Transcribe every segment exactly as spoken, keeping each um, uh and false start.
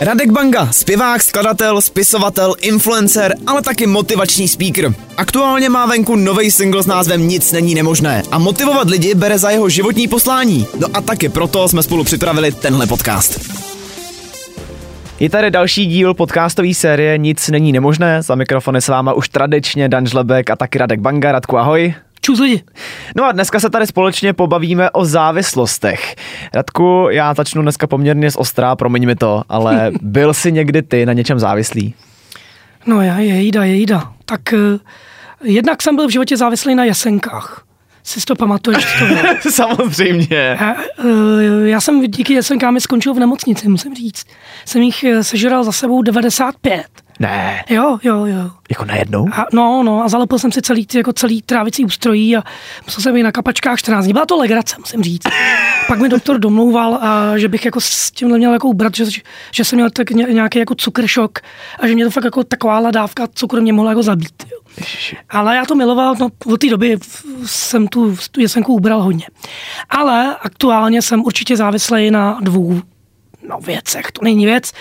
Radek Banga, zpěvák, skladatel, spisovatel, influencer, ale taky motivační speaker. Aktuálně má venku nový single s názvem Nic není nemožné a motivovat lidi bere za jeho životní poslání. No a taky proto jsme spolu připravili tenhle podcast. Je tady další díl podcastové série Nic není nemožné. Za mikrofony s váma už tradičně Dan Žlebek a taky Radek Banga. Radku, ahoj. Čus lidi. No a dneska se tady společně pobavíme o závislostech. Radku, já začnu dneska poměrně z ostrá, promiň mi to, ale byl jsi někdy ty na něčem závislý? No já, jejda, jejda. Tak eh, jednak jsem byl v životě závislý na jesenkách. Si to pamatuješ? To samozřejmě. Já, eh, já jsem díky jesenkám skončil v nemocnici, musím říct. Jsem jich sežral za sebou devadesát pět. Ne. Jo, jo, jo. Jako najednou? A, no, no, a zalepil jsem si celý, jako celý trávicí ústrojí a musel jsem jít na kapačkách čtrnáct dní. Byla to legrace, musím říct. Pak mi doktor domlouval, a, že bych jako s tím neměl jako ubrat, že, že jsem měl tak nějaký jako cukršok a že mě to fakt jako takováhle dávka cukru mě mohla jako zabít. Jo. Ale já to miloval, no od té doby jsem tu, tu jesenku ubral hodně. Ale aktuálně jsem určitě závislý na dvou No věcech, to není věc.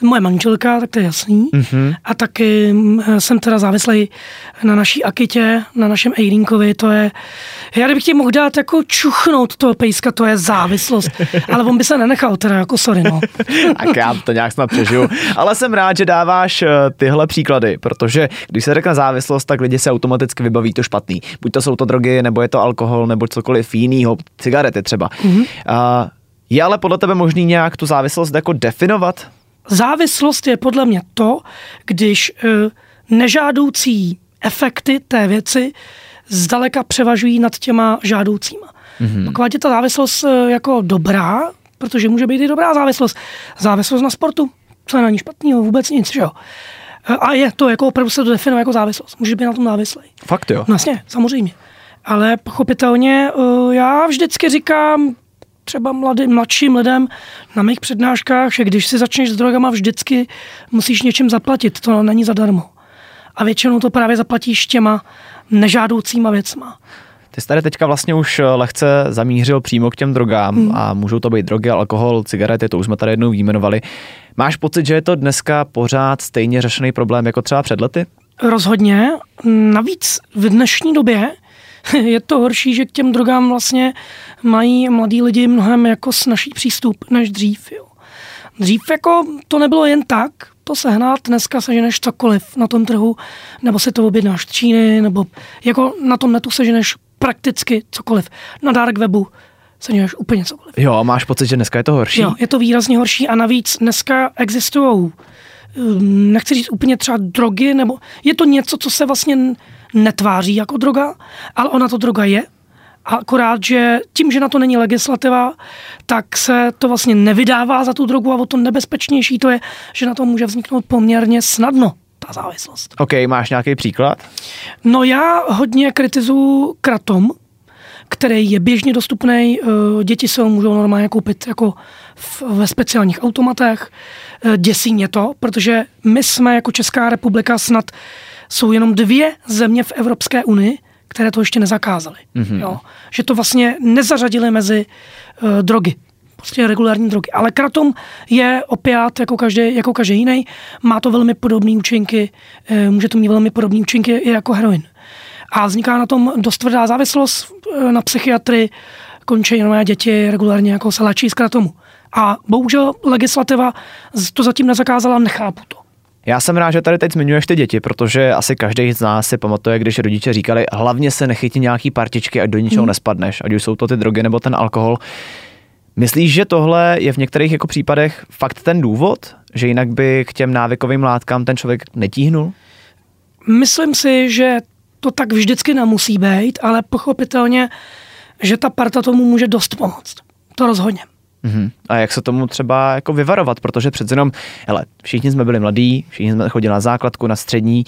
Moje manželka, tak to je jasný. Mm-hmm. A taky jsem teda závislej na naší Akitě, na našem Ejrínkovi, to je... Já kdybych ti mohl dát jako čuchnout toho pejska, to je závislost. Ale on by se nenechal teda, jako sorry, no. Tak já to nějak snad přežiju. Ale jsem rád, že dáváš tyhle příklady, protože když se řekne závislost, tak lidi se automaticky vybaví to špatný. Buď to jsou to drogy, nebo je to alkohol, nebo cokoliv jinýho, cigarety třeba. Mm-hmm. A je ale podle tebe možný nějak tu závislost jako definovat? Závislost je podle mě to, když nežádoucí efekty té věci zdaleka převažují nad těma žádoucíma. Mm-hmm. Pokud je ta závislost jako dobrá, protože může být i dobrá závislost. Závislost na sportu, co je na ní špatného, vůbec nic, že jo? A je to, jako opravdu se to definuje jako závislost. Můžeš být na tom závislý. Fakt jo? Vlastně, samozřejmě. Ale pochopitelně já vždycky říkám třeba mladým, mladším lidem na mých přednáškách, že když si začneš s drogama, vždycky musíš něčím zaplatit. To není zadarmo. A většinou to právě zaplatíš těma nežádoucíma věcma. Ty jsi tady teďka vlastně už lehce zamířil přímo k těm drogám hmm. a můžou to být drogy, alkohol, cigarety, to už jsme tady jednou vyjmenovali. Máš pocit, že je to dneska pořád stejně řešený problém jako třeba před lety? Rozhodně. Navíc v dnešní době je to horší, že k těm drogám vlastně mají mladí lidi mnohem jako snažší přístup než dřív. Jo. Dřív jako to nebylo jen tak, to sehnat, dneska seženeš cokoliv na tom trhu, nebo si to objednáš z Číny, nebo jako na tom netu seženeš prakticky cokoliv. Na dark webu seženeš úplně cokoliv. Jo, a máš pocit, že dneska je to horší? Jo, je to výrazně horší a navíc dneska existujou, nechci říct úplně třeba drogy, nebo je to něco, co se vlastně netváří jako droga, ale ona to droga je. Akorát, že tím, že na to není legislativa, tak se to vlastně nevydává za tu drogu a o to nebezpečnější to je, že na to může vzniknout poměrně snadno ta závislost. OK, máš nějaký příklad? No já hodně kritizuju Kratom, který je běžně dostupný, děti se ho můžou normálně koupit jako v, ve speciálních automatech. Děsí mě to, protože my jsme jako Česká republika snad jsou jenom dvě země v Evropské unii, které to ještě nezakázaly. Mm-hmm. Jo. Že to vlastně nezařadili mezi uh, drogy, prostě regulární drogy. Ale kratom je opiát jako každý, jako každý jiný, má to velmi podobné účinky, uh, může to mít velmi podobné účinky i jako heroin. A vzniká na tom dost tvrdá závislost, uh, na psychiatry končí nové děti regulárně jako se léčí z kratomu. A bohužel legislativa to zatím nezakázala, nechápu to. Já jsem rád, že tady teď zmiňuješ ty děti, protože asi každý z nás si pamatuje, když rodiče říkali, hlavně se nechytí nějaký partičky, ať do ničeho hmm. nespadneš, ať už jsou to ty drogy nebo ten alkohol. Myslíš, že tohle je v některých jako případech fakt ten důvod, že jinak by k těm návykovým látkám ten člověk netíhnul? Myslím si, že to tak vždycky nemusí být, ale pochopitelně, že ta parta tomu může dost pomoct. To rozhodně. Uhum. A jak se tomu třeba jako vyvarovat, protože přece jenom, hele, všichni jsme byli mladí, všichni jsme chodili na základku, na střední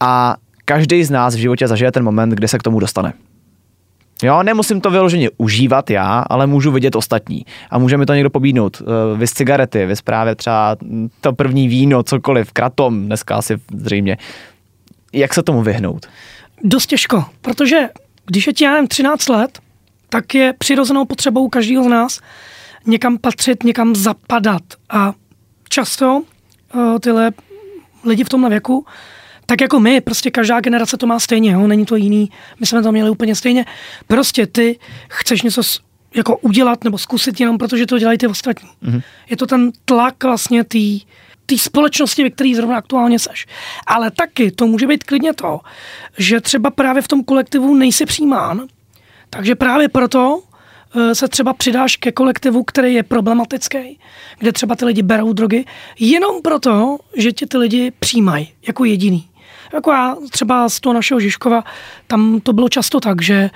a každý z nás v životě zažije ten moment, kdy se k tomu dostane. Jo, nemusím to vyloženě užívat já, ale můžu vidět ostatní a může mi to někdo pobídnout, vy z cigarety, vy právě třeba to první víno, cokoliv, kratom, dneska asi zřejmě. Jak se tomu vyhnout? Dost těžko, protože když je ti, já nevím, třináct let, tak je přirozenou potřebou každého z nás někam patřit, někam zapadat. A často uh, tyhle lidi v tomhle věku, tak jako my, prostě každá generace to má stejně, jo? Není to jiný, my jsme to měli úplně stejně. Prostě ty chceš něco s, jako udělat nebo zkusit jenom, protože to dělají ty ostatní. Mm-hmm. Je to ten tlak vlastně tý, tý společnosti, ve který zrovna aktuálně seš. Ale taky to může být klidně to, že třeba právě v tom kolektivu nejsi přijímán, takže právě proto se třeba přidáš ke kolektivu, který je problematický, kde třeba ty lidi berou drogy, jenom proto, že ti ty lidi přijímají jako jediný. Jako já třeba z toho našeho Žižkova, tam to bylo často tak, že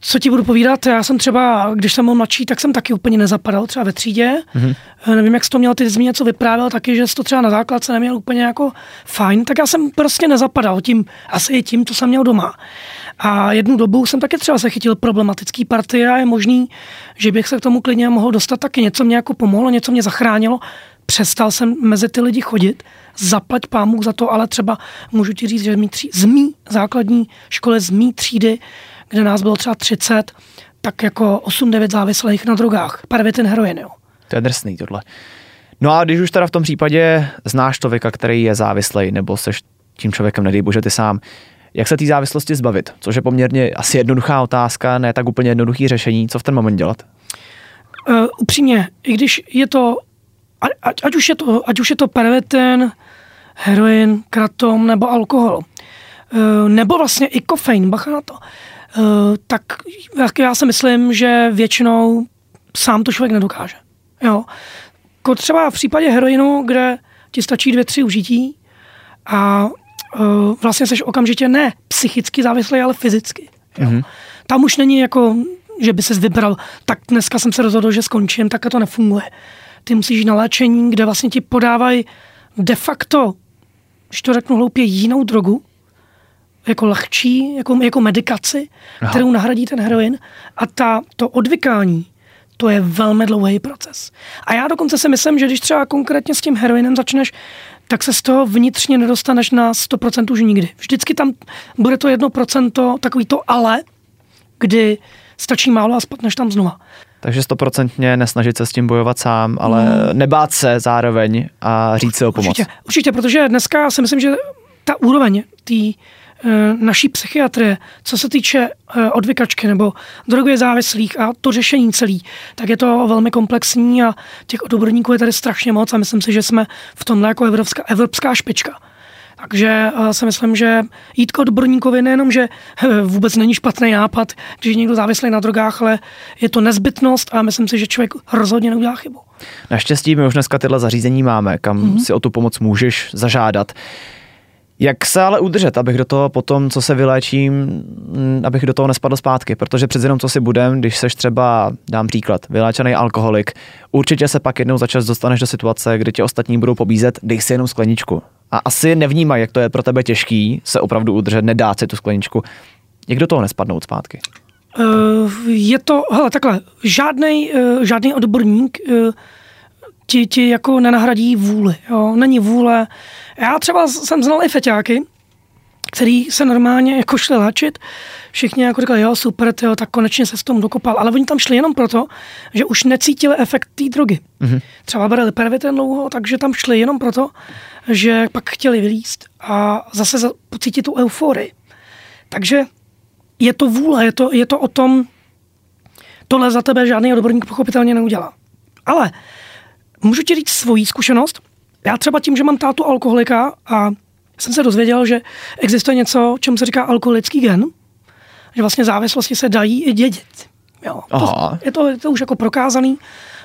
co ti budu povídat, já jsem třeba, když jsem byl mladší, tak jsem taky úplně nezapadal, třeba ve třídě. Mm-hmm. Nevím, jak jsi to měl, ty jsi mě něco vyprávěl taky, že jsi to třeba na základce neměl úplně jako fajn, tak já jsem prostě nezapadal tím, asi i tím, co jsem měl doma. A jednu dobu jsem taky třeba se chytil problematický party a je možný, že bych se k tomu klidně mohl dostat taky. Něco mě jako pomohlo, něco mě zachránilo. Přestal jsem mezi ty lidi chodit, zaplať pámůk za to, ale třeba můžu ti říct, že z mý, tří, z mý základní školy, z mý třídy, kde nás bylo třeba třicet, tak jako osm devět závislých na drogách. Pervitin, heroin, jo. To je drsný tohle. No a když už teda v tom případě znáš člověka, který je závislej, nebo seš tím člověkem, nedej bože, ty sám, jak se té závislosti zbavit? Což je poměrně asi jednoduchá otázka, ne tak úplně jednoduchý řešení. Co v ten moment dělat? Uh, upřímně, i když je to, ať, ať už je to, ať už je to pervitin, heroin, kratom nebo alkohol, uh, nebo vlastně i kofein, bacha na to, Uh, tak já si myslím, že většinou sám to člověk nedokáže. Jo. Jako třeba v případě heroinu, kde ti stačí dvě, tři užití a uh, vlastně seš okamžitě ne psychicky závislý, ale fyzicky. Jo. Mm-hmm. Tam už není jako, že by ses vybral, tak dneska jsem se rozhodl, že skončím, tak to nefunguje. Ty musíš jít na léčení, kde vlastně ti podávají de facto, když to řeknu hloupě, jinou drogu, jako lehčí, jako, jako medikaci, Aha. kterou nahradí ten heroin. A ta, to odvykání, to je velmi dlouhý proces. A já dokonce si myslím, že když třeba konkrétně s tím heroinem začneš, tak se z toho vnitřně nedostaneš na sto procent už nikdy. Vždycky tam bude to jedno procento takový to ale, kdy stačí málo a spadneš tam znova. Takže stoprocentně nesnažit se s tím bojovat sám, ale hmm. nebát se zároveň a říct se o pomoc. Určitě, určitě, protože dneska si myslím, že ta úroveň tý naší psychiatrie, co se týče odvykačky nebo drogově závislých a to řešení celý, tak je to velmi komplexní a těch odborníků je tady strašně moc a myslím si, že jsme v tomhle jako evropská, evropská špička. Takže si myslím, že jít k odborníkovi nejenom, že vůbec není špatný nápad, když je někdo závislý na drogách, ale je to nezbytnost a myslím si, že člověk rozhodně neudělá chybu. Naštěstí my už dneska tyhle zařízení máme, kam mm-hmm. si o tu pomoc můžeš zažádat. Jak se ale udržet, abych do toho potom, co se vyléčím, abych do toho nespadl zpátky, protože přece jenom co si budem, když seš třeba, dám příklad, vyléčený alkoholik, určitě se pak jednou za čas dostaneš do situace, kdy tě ostatní budou pobízet, dej si jenom skleničku. A asi nevnímaj, jak to je pro tebe těžký se opravdu udržet, nedát si tu skleničku. Jak do toho nespadnout zpátky? Uh, je to, hele, takhle, žádnej, uh, žádný odborník uh, Ti, ti jako nenahradí vůli, jo, není vůle. Já třeba jsem znal i feťáky, který se normálně jako šli léčit, všichni jako říkali, jo, super, tyjo, tak konečně se s tom dokopal, ale oni tam šli jenom proto, že už necítili efekt té drogy. Mm-hmm. Třeba brali pervitin dlouho, takže tam šli jenom proto, že pak chtěli vylízt a zase pocítit tu euforii. Takže je to vůle, je to, je to o tom, tohle za tebe žádný odborník pochopitelně neudělá. Ale můžu ti říct svoji zkušenost? Já třeba tím, že mám tátu alkoholika a jsem se dozvěděl, že existuje něco, čemu se říká alkoholický gen, že vlastně závislosti se dají i dědit. Jo, to, je, to, je to už jako prokázaný.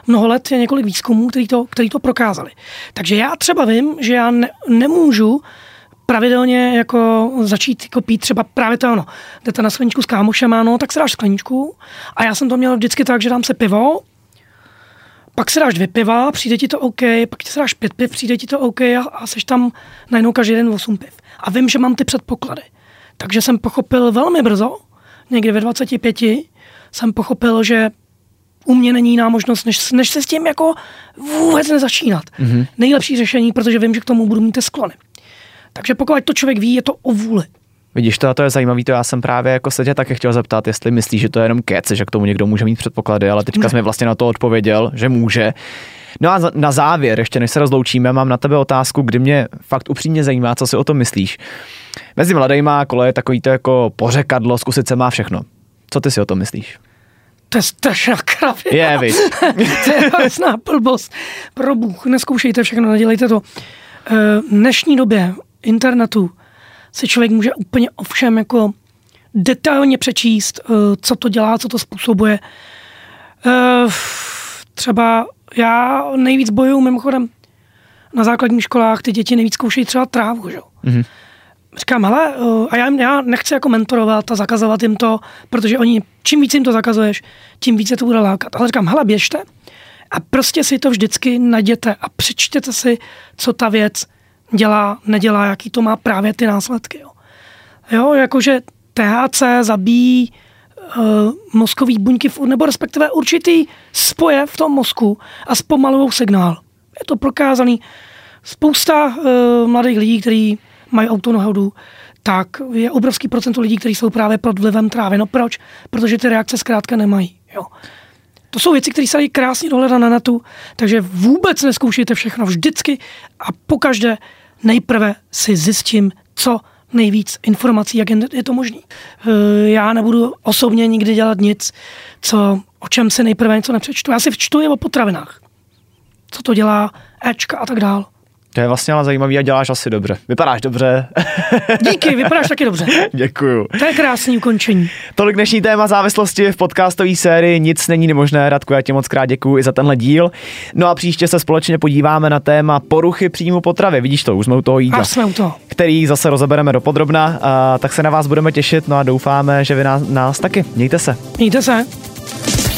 Mnoho let je několik výzkumů, který to, který to prokázali. Takže já třeba vím, že já ne, nemůžu pravidelně jako začít jako pít třeba právě to ano, jdete na skleničku s kámošem, ano, tak se dáš skleničku a já jsem to měl vždycky tak, že dám se pivo, pak se dáš dvě piva, přijde ti to OK, pak se dáš pět piv, přijde ti to OK a, a seš tam najednou každý den osm piv. A vím, že mám ty předpoklady. Takže jsem pochopil velmi brzo, někdy ve dvaceti pěti, jsem pochopil, že u mě není jiná možnost, než, než se s tím jako vůbec nezačínat. Mm-hmm. Nejlepší řešení, protože vím, že k tomu budu mít ty sklony. Takže pokud to člověk ví, je to o vůli. Vidíš, to, to je zajímavý, to já jsem právě jako se tě také chtěl zeptat, jestli myslíš, že to je jenom kec, že k tomu někdo může mít předpoklady, ale teďka jsme vlastně na to odpověděl, že může. No a na závěr, ještě než se rozloučíme, mám na tebe otázku, kdy mě fakt upřímně zajímá, co si o tom myslíš. Mezi mladejma kole je takový to jako pořekadlo, zkusit se má všechno. Co ty si o tom myslíš? To je strašná kravina. Je, víš. To je hrozná blbost. Pro Bůh, neskoušejte všechno, nedělejte to. V dnešní době internetu se člověk může úplně o všem jako detailně přečíst, co to dělá, co to způsobuje. Třeba já nejvíc bojuju, mimochodem, na základních školách ty děti nejvíc zkoušejí třeba trávu, že? Mm-hmm. Říkám, hele, a já, já nechci jako mentorovat a zakazovat jim to, protože oni, čím víc jim to zakazuješ, tím víc se to bude lákat. Ale říkám, hele, běžte a prostě si to vždycky najděte a přečtěte si, co ta věc dělá, nedělá, jaký to má právě ty následky. Jo, jo jakože T H C zabíjí uh, mozkový buňky, v, nebo respektive určitý spoje v tom mozku a zpomalujou signál. Je to prokázaný. Spousta uh, mladých lidí, kteří mají autonehodu, tak je obrovský procent lidí, kteří jsou právě pod vlivem trávy. No proč? Protože ty reakce zkrátka nemají. Jo. To jsou věci, které se dají krásně dohledat na netu, takže vůbec nezkoušejte všechno vždycky a pokaždé nejprve si zjistím, co nejvíc informací, jak je to možné. Já nebudu osobně nikdy dělat nic, co, o čem si nejprve něco nepřečtu. Já si včtu je o potravinách. Co to dělá, Ečka a tak dál. To je vlastně ale zajímavý a děláš asi dobře. Vypadáš dobře. Díky, vypadáš taky dobře. Děkuju. To je krásný ukončení. Tolik dnešní téma závislosti v podcastové sérii Nic není nemožné. Radku, já ti moc krát děkuju i za tenhle díl. No a příště se společně podíváme na téma poruchy příjmu potravy. Vidíš to, už jsme u toho jídla. A jsme u toho. Který zase rozebereme dopodrobna, a tak se na vás budeme těšit. No a doufáme, že vy nás, nás taky. Mějte se. Mějte se.